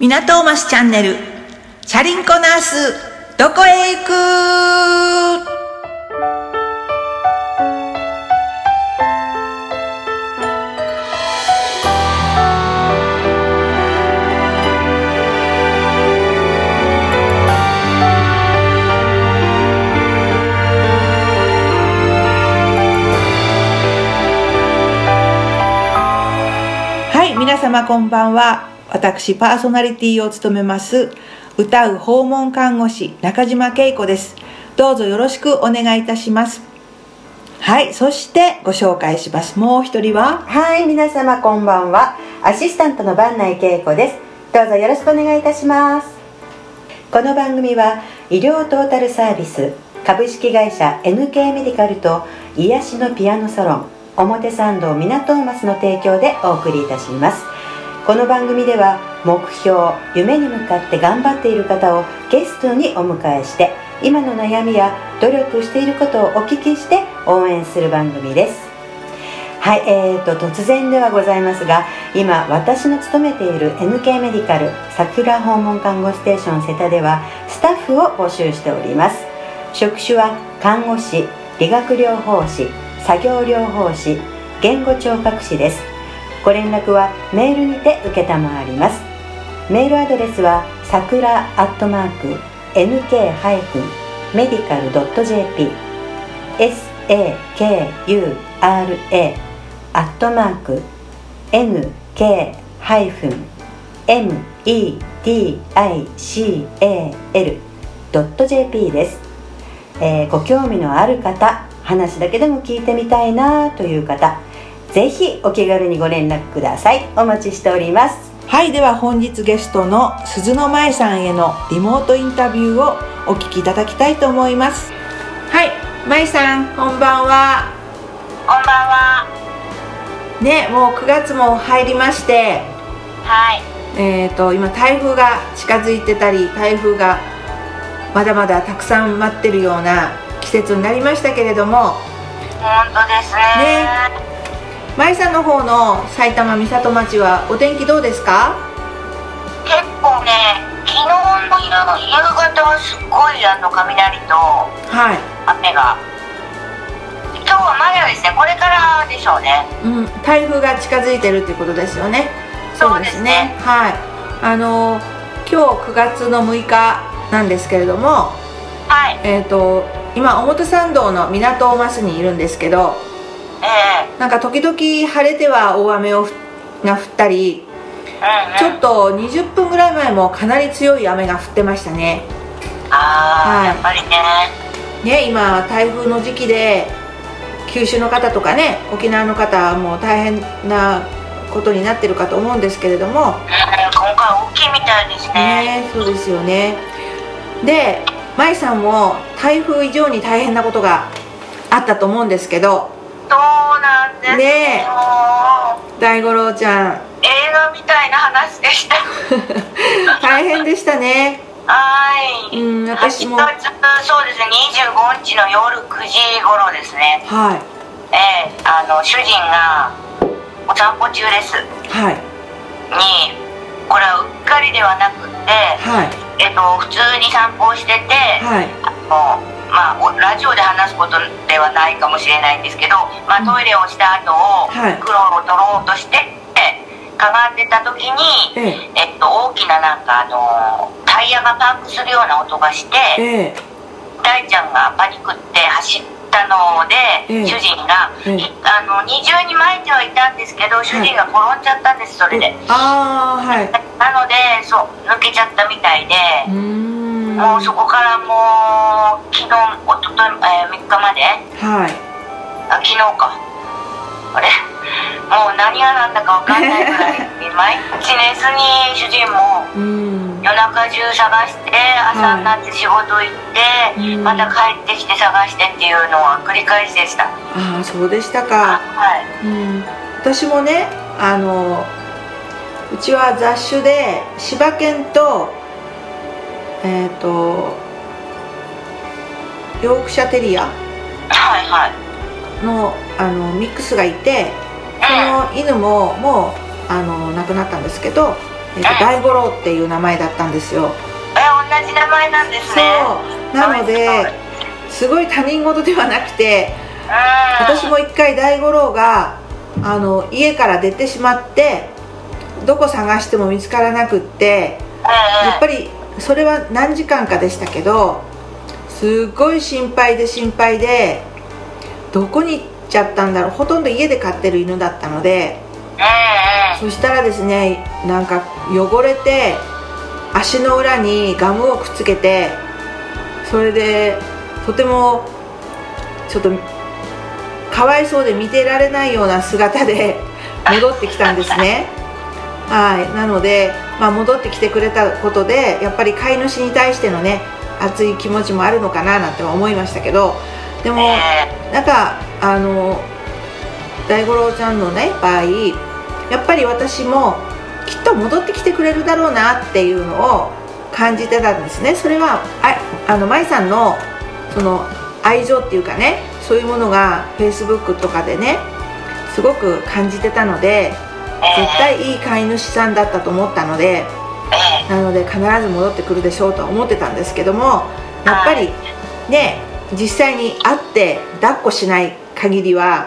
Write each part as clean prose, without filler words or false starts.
港町チャンネルチャリンコナースどこへ行く。皆様こんばんは。私パーソナリティを務めます歌う訪問看護師中島恵子です。どうぞよろしくお願いいたします。はい、そしてご紹介します。もう一人は、はい、皆様こんばんは。アシスタントの番内恵子です。どうぞよろしくお願いいたします。この番組は医療トータルサービス株式会社 NK メディカルと癒しのピアノサロン表参道港町の提供でお送りいたします。この番組では目標、夢に向かって頑張っている方をゲストにお迎えして今の悩みや努力していることをお聞きして応援する番組です。はい、突然ではございますが今私の勤めている NK メディカル桜訪問看護ステーション瀬田ではスタッフを募集しております。職種は看護師、理学療法士、作業療法士、言語聴覚士です。ご連絡はメールにて受けたまわります。メールアドレスはさくら@nk-medical.jp sakura@nk-medical.jp です。ご興味のある方、話だけでも聞いてみたいなという方、ぜひお気軽にご連絡ください。お待ちしております。はい、では本日ゲストの鈴野舞さんへのリモートインタビューをお聞きいただきたいと思います。はい、舞さんこんばんは。こんばんは。ね、もう9月も入りまして、はい、今台風が近づいてたり台風がまだまだたくさん待ってるような季節になりましたけれども、本当ですね。まいさんの方の埼玉美里町はお天気どうですか？結構ね、昨日の夕方はすっごい雷と雨が、はい、今日はまだですね、これからでしょうね、うん、台風が近づいてるってことですよね。そうですね、はい、今日9月の6日なんですけれども、はい、今表参道の港マスにいるんですけど、なんか時々晴れては大雨が降ったり、ちょっと20分ぐらい前もかなり強い雨が降ってましたね。はい、やっぱり ね今台風の時期で九州の方とかね、沖縄の方も大変なことになってるかと思うんですけれども、今回大きいみたいです ねそうですよね。で舞さんも台風以上に大変なことがあったと思うんですけど。そうなんですよ、ね、大五郎ちゃん映画みたいな話でした大変でしたね。はい、うん、私もそうですね、25日の夜9時頃ですね。はい、主人がお散歩中です、はい、にこれはうっかりではなくて、はい、普通に散歩をしてて、はい、ラジオで話すことではないかもしれないんですけど、トイレをした後を袋を取ろうとして、はい、かがんでた時に、大きなタイヤがパンクするような音がして、大ちゃんがパニクって走ったので、主人が、二重に巻いてはいたんですけど、主人が転んじゃったんです。それで、はい、なのでそう抜けちゃったみたいで、もうそこからもう昨日おととい、3日まで、はい、あ、昨日か、あれもう何がなんだか分かんないぐらい毎日寝ずに主人も夜中中探して、朝になって仕事行って、はい、また帰ってきて探してっていうのは繰り返しでした。ああ、そうでしたか。はい、うん、私もね、うちは雑種で柴犬と、ヨークシャテリアの、はいはい、ミックスがいて、その犬ももう亡くなったんですけど、大五郎っていう名前だったんですよ。同じ名前なんですね。そうなのですごい他人事ではなくて、私も一回大五郎が家から出てしまって、どこ探しても見つからなくって、やっぱりそれは何時間かでしたけど、すごい心配でどこに行っちゃったんだろう。ほとんど家で飼ってる犬だったので、そしたらですね、なんか汚れて足の裏にガムをくっつけて、それでとてもちょっとかわいそうで見てられないような姿で戻ってきたんですね。はい、なので、戻ってきてくれたことで、やっぱり飼い主に対してのね、熱い気持ちもあるのかななんて思いましたけど、でもなんか大五郎ちゃんのね場合、やっぱり私もきっと戻ってきてくれるだろうなっていうのを感じてたんですね。それはまいさんのその愛情っていうかね、そういうものが Facebook とかでねすごく感じてたので、絶対いい飼い主さんだったと思ったので、なので必ず戻ってくるでしょうと思ってたんですけども、やっぱりね、実際に会って抱っこしない限りは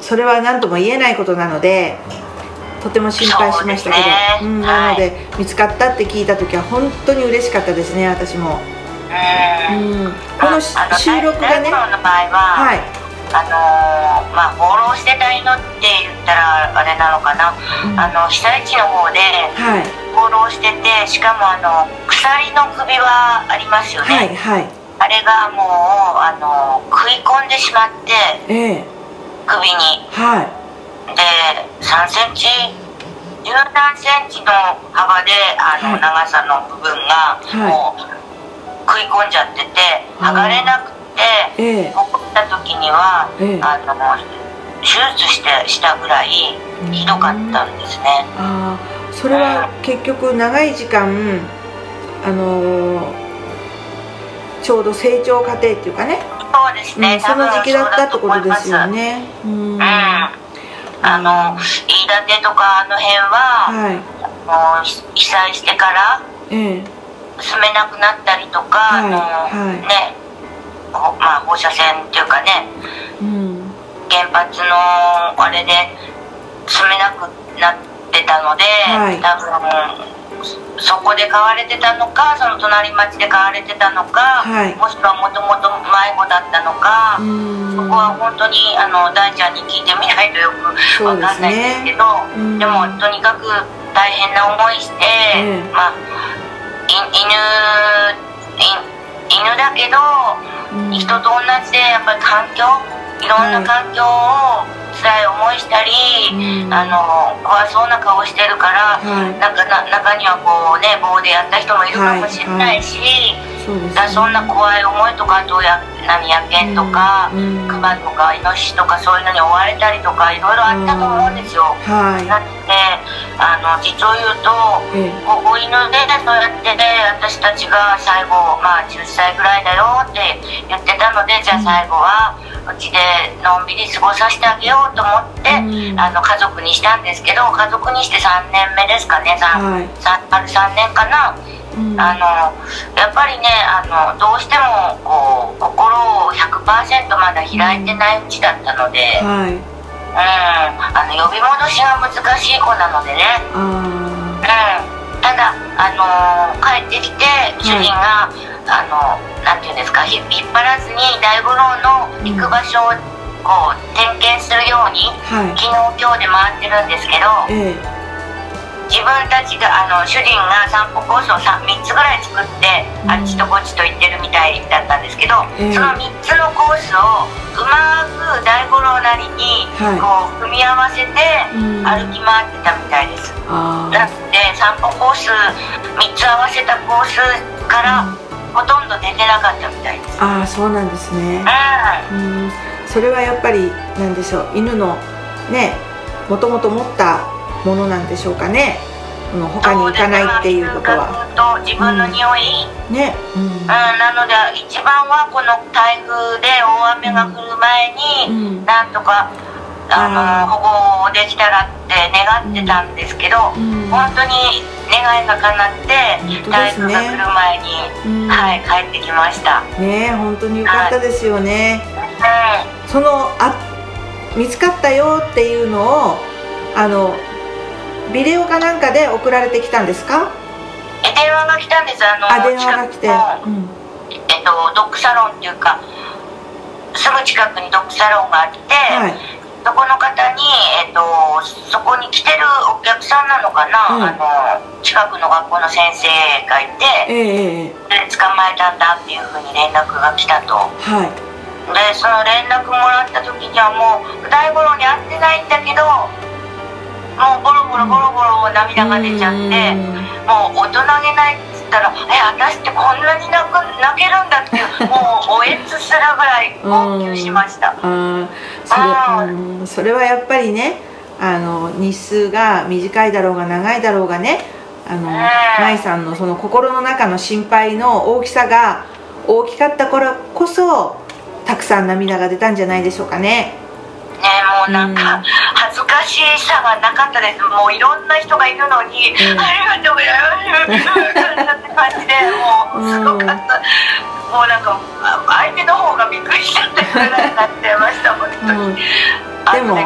それは何とも言えないことなので、とても心配しましたけど、なので見つかったって聞いた時は本当に嬉しかったですね、私も。この収録がね、放浪してた犬って言ったらあれなのかな、被災地の方で放浪してて、しかも鎖の首はありますよね、あれがもう食い込んでしまって、首に、で3センチ、13センチの幅で長さの部分がもう食い込んじゃってて剥がれなくて、怒った時には手術したぐらいひどかったんですね。それは結局長い時間、ちょうど成長過程っていうかね、そうですね、その時期だったってことですよね。飯舘とか辺は、被災してから、住めなくなったりとか、放射線っていうかね、原発のあれで住めなくなってたので、多分そこで買われてたのか、その隣町で買われてたのか、もしくはもともと迷子だったのか、そこは本当に大ちゃんに聞いてみないとよく分かんないんですけど、でもとにかく大変な思いして、犬だけど人と同じでやっぱり環境、いろんな環境を辛い思いしたり、怖そうな顔してるから、中にはこうね、棒でやった人もいるかもしれないし、そんな怖い思いとか、ヤケンとかクマとかイノシシとか、そういうのに追われたりとかいろいろあったと思うんですよ。なので実を言うと、お犬でそうやってね、私たちが最後10歳ぐらいだよって言ってたので、じゃあ最後はうちでのんびり過ごさせてあげようと思って、家族にしたんですけど、家族にして3年目ですかね、3年かな。やっぱりね、どうしてもこう心を 100% まだ開いてないうちだったので、呼び戻しが難しい子なのでね、ただ帰ってきて主人が、なんていうんですか、引っ張らずに大五郎の行く場所をこう点検するように、昨日今日で回ってるんですけど、自分たちが主人が散歩コースを 3つぐらい作って、あっちとこっちと行ってるみたいだったんですけど、その3つのコースをうまく大五郎なりにこう組み合わせて歩き回ってたみたいです。なので散歩コース3つ合わせたコースからほとんど出てなかったみたいです。そうなんですね。それはやっぱりなんでしょう、犬のね、もともと持ったものなんでしょうかね。他に行かないっていうことは自分の匂い、なので一番はこの台風で大雨が降る前に、なんとか保護できたらって願ってたんですけど、うん、本当に願いが叶って台風が来る前に、はい、帰ってきましたね。本当に良かったですよね、はい、その見つかったよっていうのをビデオかなんかで送られてきたんですか？電話が来たんです。電話が来て、うん、ドッグサロンっていうかすぐ近くにドッグサロンがあって、はい、そこの方に、そこに来てるお客さんなのかな、うん、近くの学校の先生がいて、で捕まえたんだっていうふうに連絡が来たと、はい、でその連絡もらった時にはもう大五郎に会ってないんだけどもうボロボロボロボロ涙が出ちゃって、もう大人げないって言ったら私ってこんなに泣けるんだってもうおえつするぐらい号泣しましたそれはやっぱりね日数が短いだろうが長いだろうがね舞さんのその心の中の心配の大きさが大きかったからこそたくさん涙が出たんじゃないでしょうかね。もうなんか恥ずかしさがなかったです。もういろんな人がいるのに、ありがとうございますって感じで、もうすごかった。もうなんか相手の方がびっくりしちゃってくらいになっちゃいました本当に。でも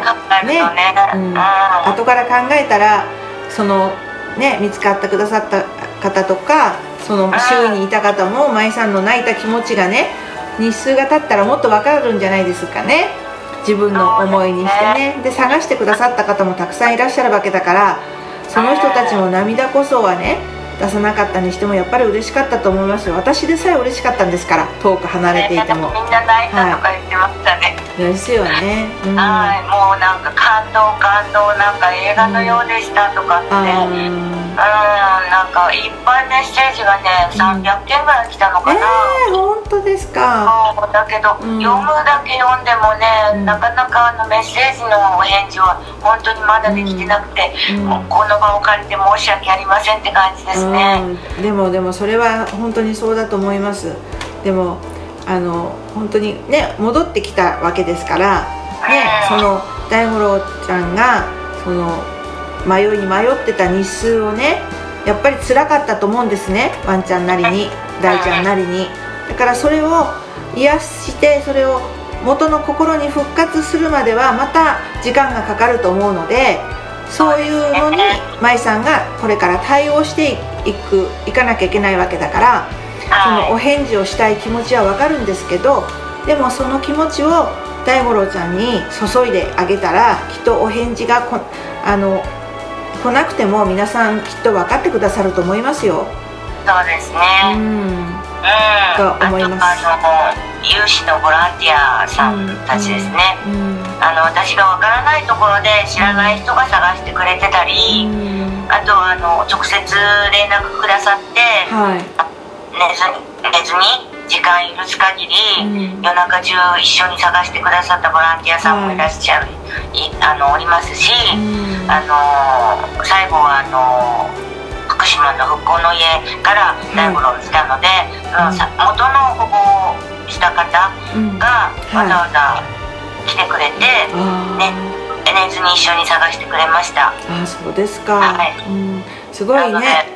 後から考えたらその、ね、見つかってくださった方とかその周囲にいた方も舞さんの泣いた気持ちがね日数が経ったらもっと分かるんじゃないですかね。自分の思いにしてね、で探してくださった方もたくさんいらっしゃるわけだからその人たちも涙こそはね出さなかったにしてもやっぱり嬉しかったと思いますよ。私でさえ嬉しかったんですから遠く離れていても、みんな泣いたとか言ってましたね、はい、ですよね、うん、はい、もうなんか感動なんか映画のようでしたとかって、なんかいっぱいメッセージがね300件ぐらい来たのかな、本当ですか。そうだけど、読むだけ読んでもね、なかなかメッセージのお返事は本当にまだできてなくて、もうこの場を借りて申し訳ありませんって感じですね、でもそれは本当にそうだと思います。でも本当にね戻ってきたわけですから、その大五郎ちゃんがその迷いに迷ってた日数をねやっぱり辛かったと思うんですね。ワンちゃんなりに大ちゃんなりに、だからそれを癒してそれを元の心に復活するまではまた時間がかかると思うので、そういうのに舞さんがこれから対応していかなきゃいけないわけだから、そのお返事をしたい気持ちはわかるんですけど、でもその気持ちを大五郎ちゃんに注いであげたらきっとお返事が来なくても皆さんきっと分かってくださると思いますよ。そうですね、と思います。有志のボランティアさんたちですね、私が分からないところで知らない人が探してくれてたり、あとは直接連絡くださって、寝ずに時間許す限り、夜中中一緒に探してくださったボランティアさんもいらっしゃる、おりますし、最後は福島の復興の家から大五郎に来たので、元の保護をした方がわざわざ来てくれて、寝ずに一緒に探してくれました。あ、そうですか、すごいね、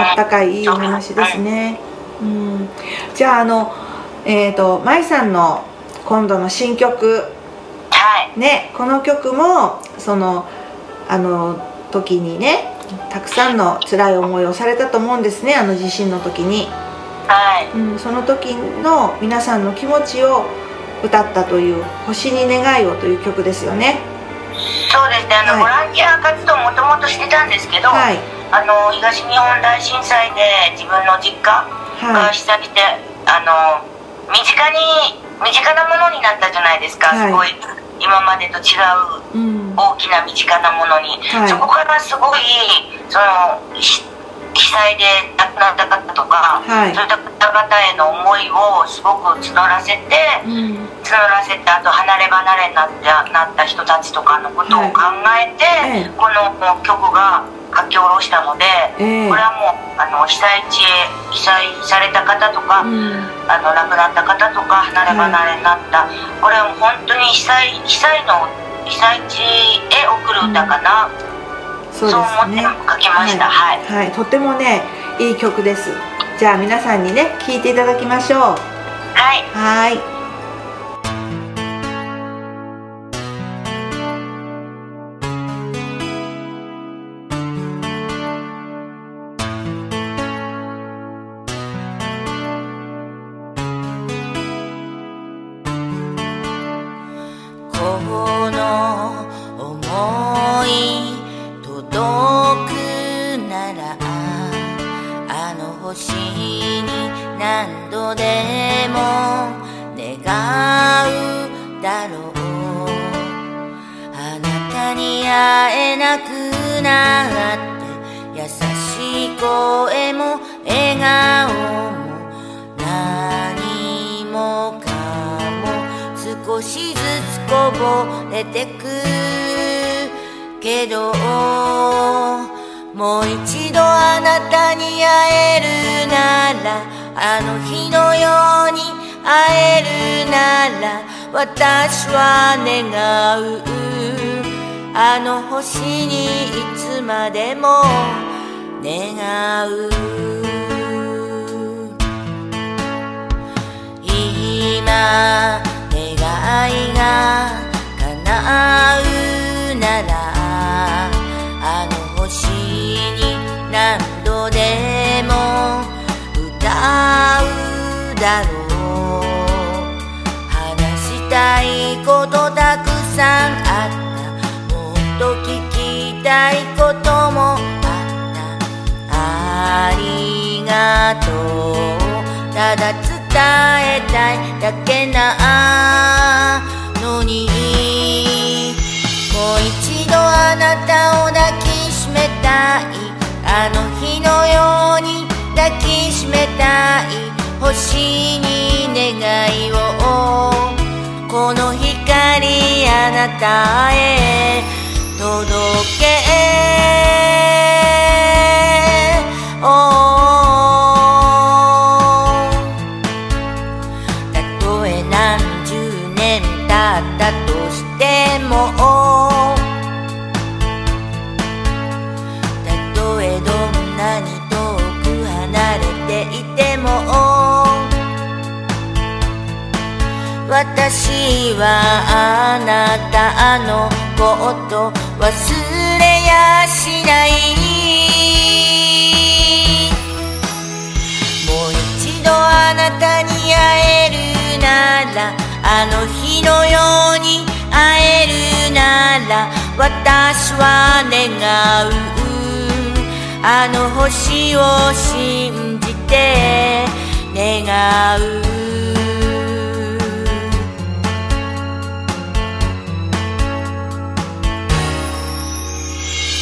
あったかいいいお話ですね。じゃあ舞さんの今度の新曲、この曲もその時にねたくさんの辛い思いをされたと思うんですね、地震の時に、その時の皆さんの気持ちを歌ったという「星に願いを」という曲ですよね。そうですね、ボランティア活動もともとしてたんですけど、東日本大震災で自分の実家が被災して、身近なものになったじゃないですか、すごい今までと違う大きな身近なものに、そこからすごい被災で亡くなった方とか、そういった方々への思いをすごく募らせて、あと離れ離れになった人たちとかのことを考えて、この曲が書き下ろしたので、これはもう被災された方とか、亡くなった方とか離れ離れになった、これはもう本当に被災の被災地へ送る歌かな、そう思って書きました。はい、とてもねいい曲です。じゃあ皆さんにね聴いていただきましょう。はいはい。私は願うあの星にいつまでも願う。今願いが叶うならあの星に何度でも歌うだろう。聞きたいことたくさんあった、もっと聞きたいこともあった、ありがとう、ただ伝えたいだけなのに、もう一度あなたを抱きしめたい、あの日のように抱きしめたい、星に願いをこの光あなたへ届け、たとえ何十年経ったとしても、たとえどんなに遠く離れていても、私はあなたのこと忘れやしない。もう一度あなたに会えるならあの日のように会えるなら私は願うあの星を信じて願う。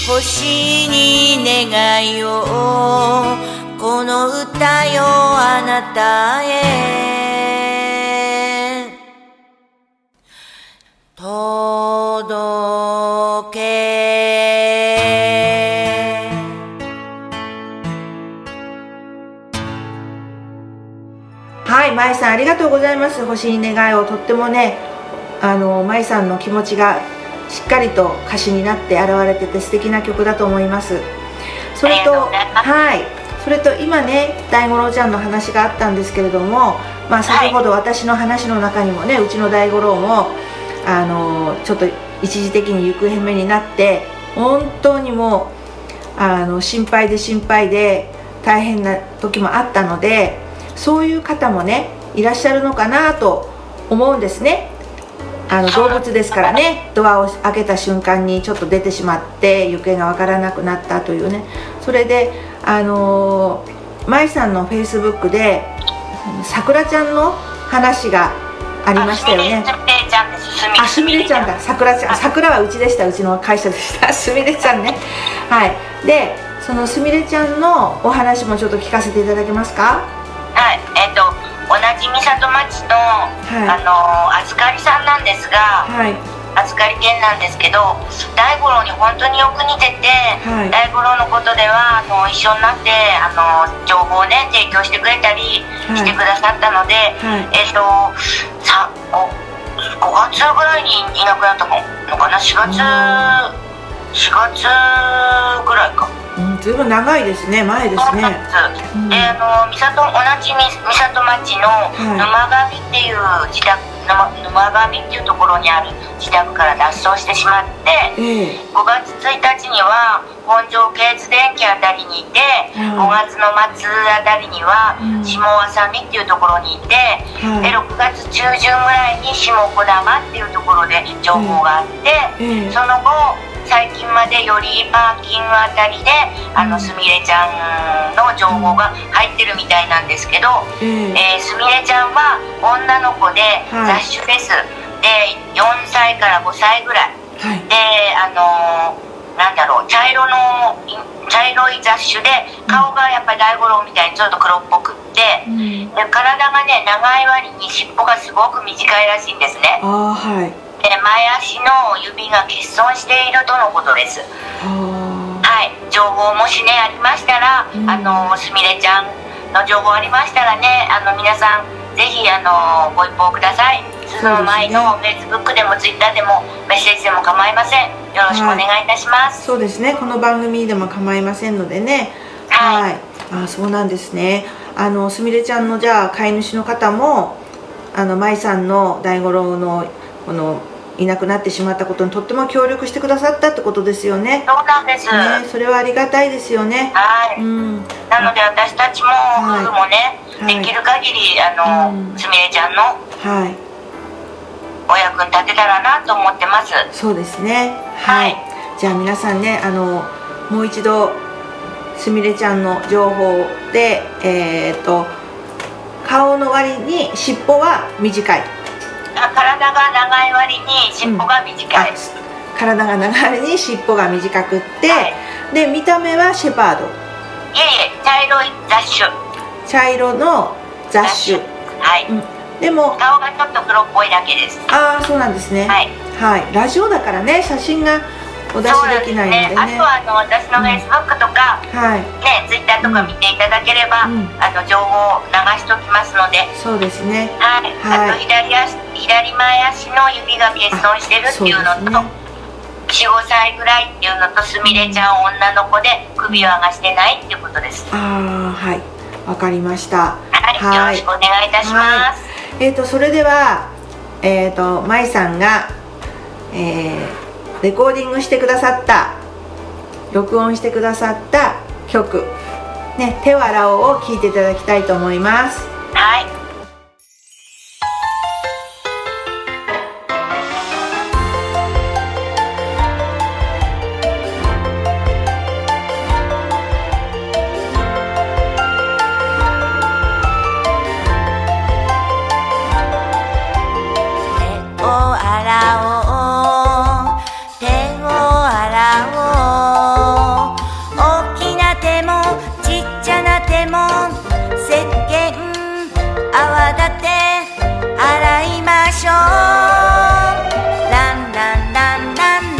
星に願いをこの歌よあなたへ届け。はい、まいさんありがとうございます。星に願いをとってもねまいさんの気持ちがしっかりと歌詞になって現れてて素敵な曲だと思います。それ と, それと今ね大五郎ちゃんの話があったんですけれども、まあ、先ほど私の話の中にもね、うちの大五郎もちょっと一時的に行方不明になって本当にもう心配で大変な時もあったので、そういう方もねいらっしゃるのかなと思うんですね。動物ですからね、ドアを開けた瞬間にちょっと出てしまって行方がわからなくなったというね。それでまいさんのフェイスブックでさくらちゃんの話がありましたよね。あ、すみれちゃんだ。さくらちゃん、さくらはうちでした。うちの会社でした。すみれちゃんね。はい。で、そのすみれちゃんのお話もちょっと聞かせていただけますか。はい。同じ三里町の、あずかりさんなんですが、あずかり県なんですけど、大五郎に本当によく似てて、大五郎のことでは一緒になって情報をね提供してくれたりしてくださったので、5月ぐらいにいなくなったのかな、4月ぐらいか。ずいぶん長いですね、前ですね。そうで、同じ三郷町の沼上っていう自宅、沼上っていうところにある自宅から脱走してしまって、5月1日には本庄ケーズ電機あたりにいて、5月の末あたりには下あさみっていうところにいて、で6月中旬ぐらいに下小玉っていうところで情報があって、その後最近までよりパーキングあたりでスミレちゃんの情報が入ってるみたいなんですけど、スミレちゃんは女の子で雑種です、で4歳から5歳ぐらい、で茶色い雑種で顔がやっぱり大五郎みたいにちょっと黒っぽくって、で体がね長い割に尻尾がすごく短いらしいんですね。あ、はい。で前足の指が欠損しているとのことです。はい、情報もしねありましたら、すみれちゃんの情報ありましたらね、皆さんぜひご一報ください。その前のフェイスブックでもツイッターでもメッセージでも構いません。よろしくお願いいたします。はい、そうですね、この番組でも構いませんのでね。はい。あ、そうなんですね。すみれちゃんのじゃあ飼い主の方もまいさんの大五郎のいなくなってしまったことにとっても協力してくださったってことですよね。そうなんです、ね、それはありがたいですよね。はい、なので私たちも夫婦もね、できる限りすみれちゃんのお役に立てたらなと思ってます。そうですね。はい、はい、じゃあ皆さんねもう一度すみれちゃんの情報で顔の割に尻尾は短い、体が長い割に尻尾が短い、体が長いに尻尾が短くって、で見た目はシェパード、茶色い雑種、茶色の雑種、でも顔がちょっと黒っぽいだけです。ああ、そうなんですね。はい、はい、ラジオだからね写真がお出しできないので ね。あとは私の Facebook とか、Twitter とか見ていただければ、情報を流しておきますので。そうですね。はい、あと左前足の指が欠損してるっていうのと、4、5歳ぐらいっていうのと、すみれちゃん女の子で首を上がしてないっていうことです。ああ、はい、わかりました。はい、よろしくお願いいたします。それではまいさんがレコーディングしてくださった、録音してくださった曲、ね、手を洗おうを聴いていただきたいと思います。はい。ランランランランラ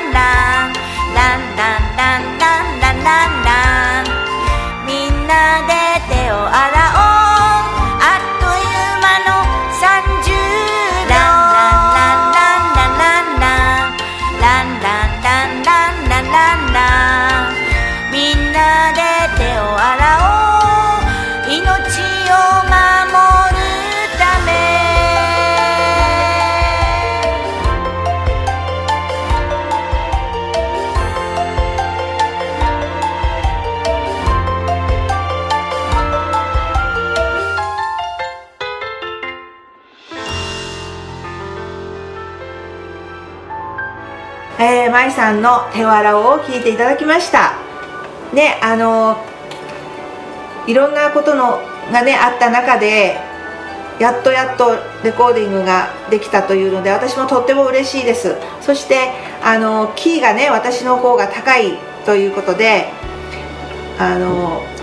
ンランまいさんの手わらを聞いていただきましたね。いろんなことのがねあった中でやっとレコーディングができたというので、私もとっても嬉しいです。そしてキーがね私の方が高いということで、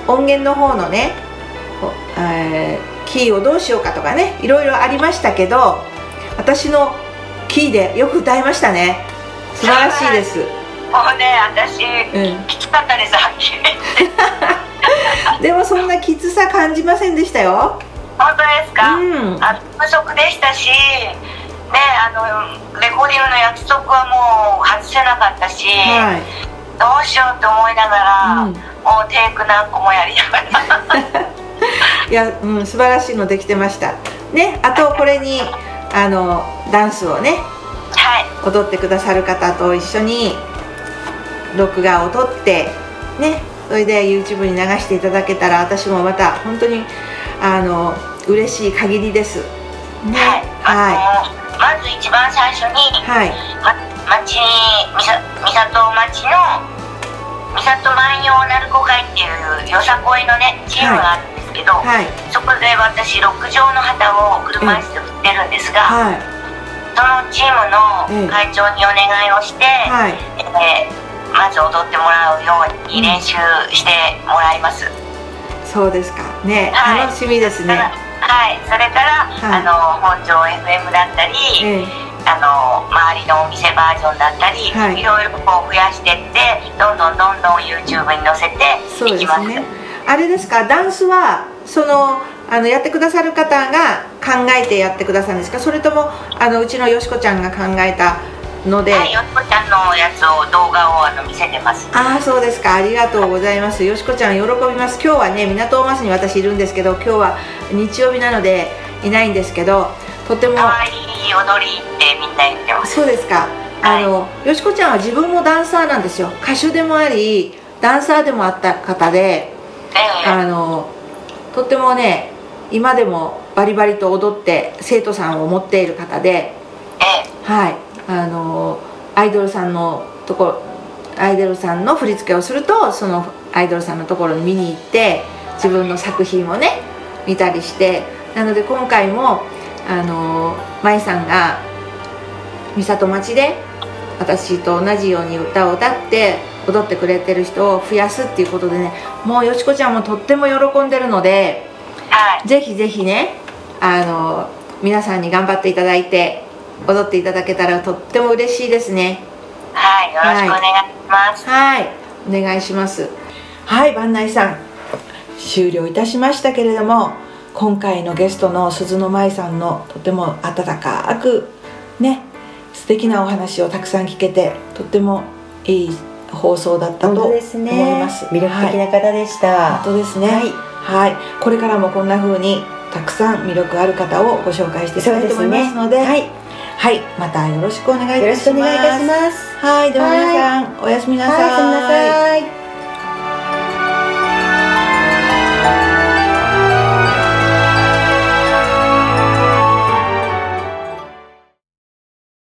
音源の方のね、キーをどうしようかとかね、いろいろありましたけど、私のキーでよく歌いましたね。素晴らしいです。もうね私、きつかったです、はっきりでもそんなきつさ感じませんでしたよ。本当ですか？不足でしたし、ね、レコーディングの約束はもう外せなかったし、はい、どうしようと思いながら、もうテイク何個もやりながらいや、素晴らしいのできてましたね。あとこれにダンスをね、はい、踊ってくださる方と一緒に録画を撮ってね、それで YouTube に流していただけたら、私もまた本当に嬉しい限りですね。はい、まず一番最初に、はい、町三郷万葉鳴子会っていうよさこいのねチームがあるんですけど、はいはい、そこで私6畳の旗を車椅子で振ってるんですが、はい、そのチームの会長にお願いをして、はい、まず踊ってもらうように練習してもらいます。そうですかね、はい、楽しみですね。はい、それから、はい、本庄 FM だったり、周りのお店バージョンだったり、はい、いろいろこう増やしていってどんどん YouTube に載せていきます。そうですね。あれですか、ダンスはやってくださる方が考えてやってくださるんですか、それともうちのよしこちゃんが考えたので。はい、よしこちゃんのやつを動画を見せてます。ああ、そうですか、ありがとうございます。よしこちゃん喜びます。今日はね港大橋に私いるんですけど、今日は日曜日なのでいないんですけど、とてもかわいい踊りってみんな言ってます。そうですか。はい、よしこちゃんは自分もダンサーなんですよ。歌手でもありダンサーでもあった方で、とってもね今でもバリバリと踊って生徒さんを持っている方で、はい、アイドルさんの振り付けをすると、そのアイドルさんのところに見に行って自分の作品をね見たりして、なので今回もまいさんが三郷町で私と同じように歌を歌って踊ってくれてる人を増やすっていうことでね、もうよしこちゃんもとっても喜んでるので、はい、ぜひぜひね皆さんに頑張っていただいて踊っていただけたらとっても嬉しいですね。はい、よろしくお願いします。はい、お願いします。はい、番内さん終了いたしましたけれども、今回のゲストの鈴の舞さんのとても温かくね素敵なお話をたくさん聞けて、とってもいい放送だったと思います。魅力的な方でした。本当ですね。はい、これからもこんな風にたくさん魅力ある方をご紹介していきたいと思いますので、はい、またよろしくお願いいたします。はい、では皆さんおやすみなさい。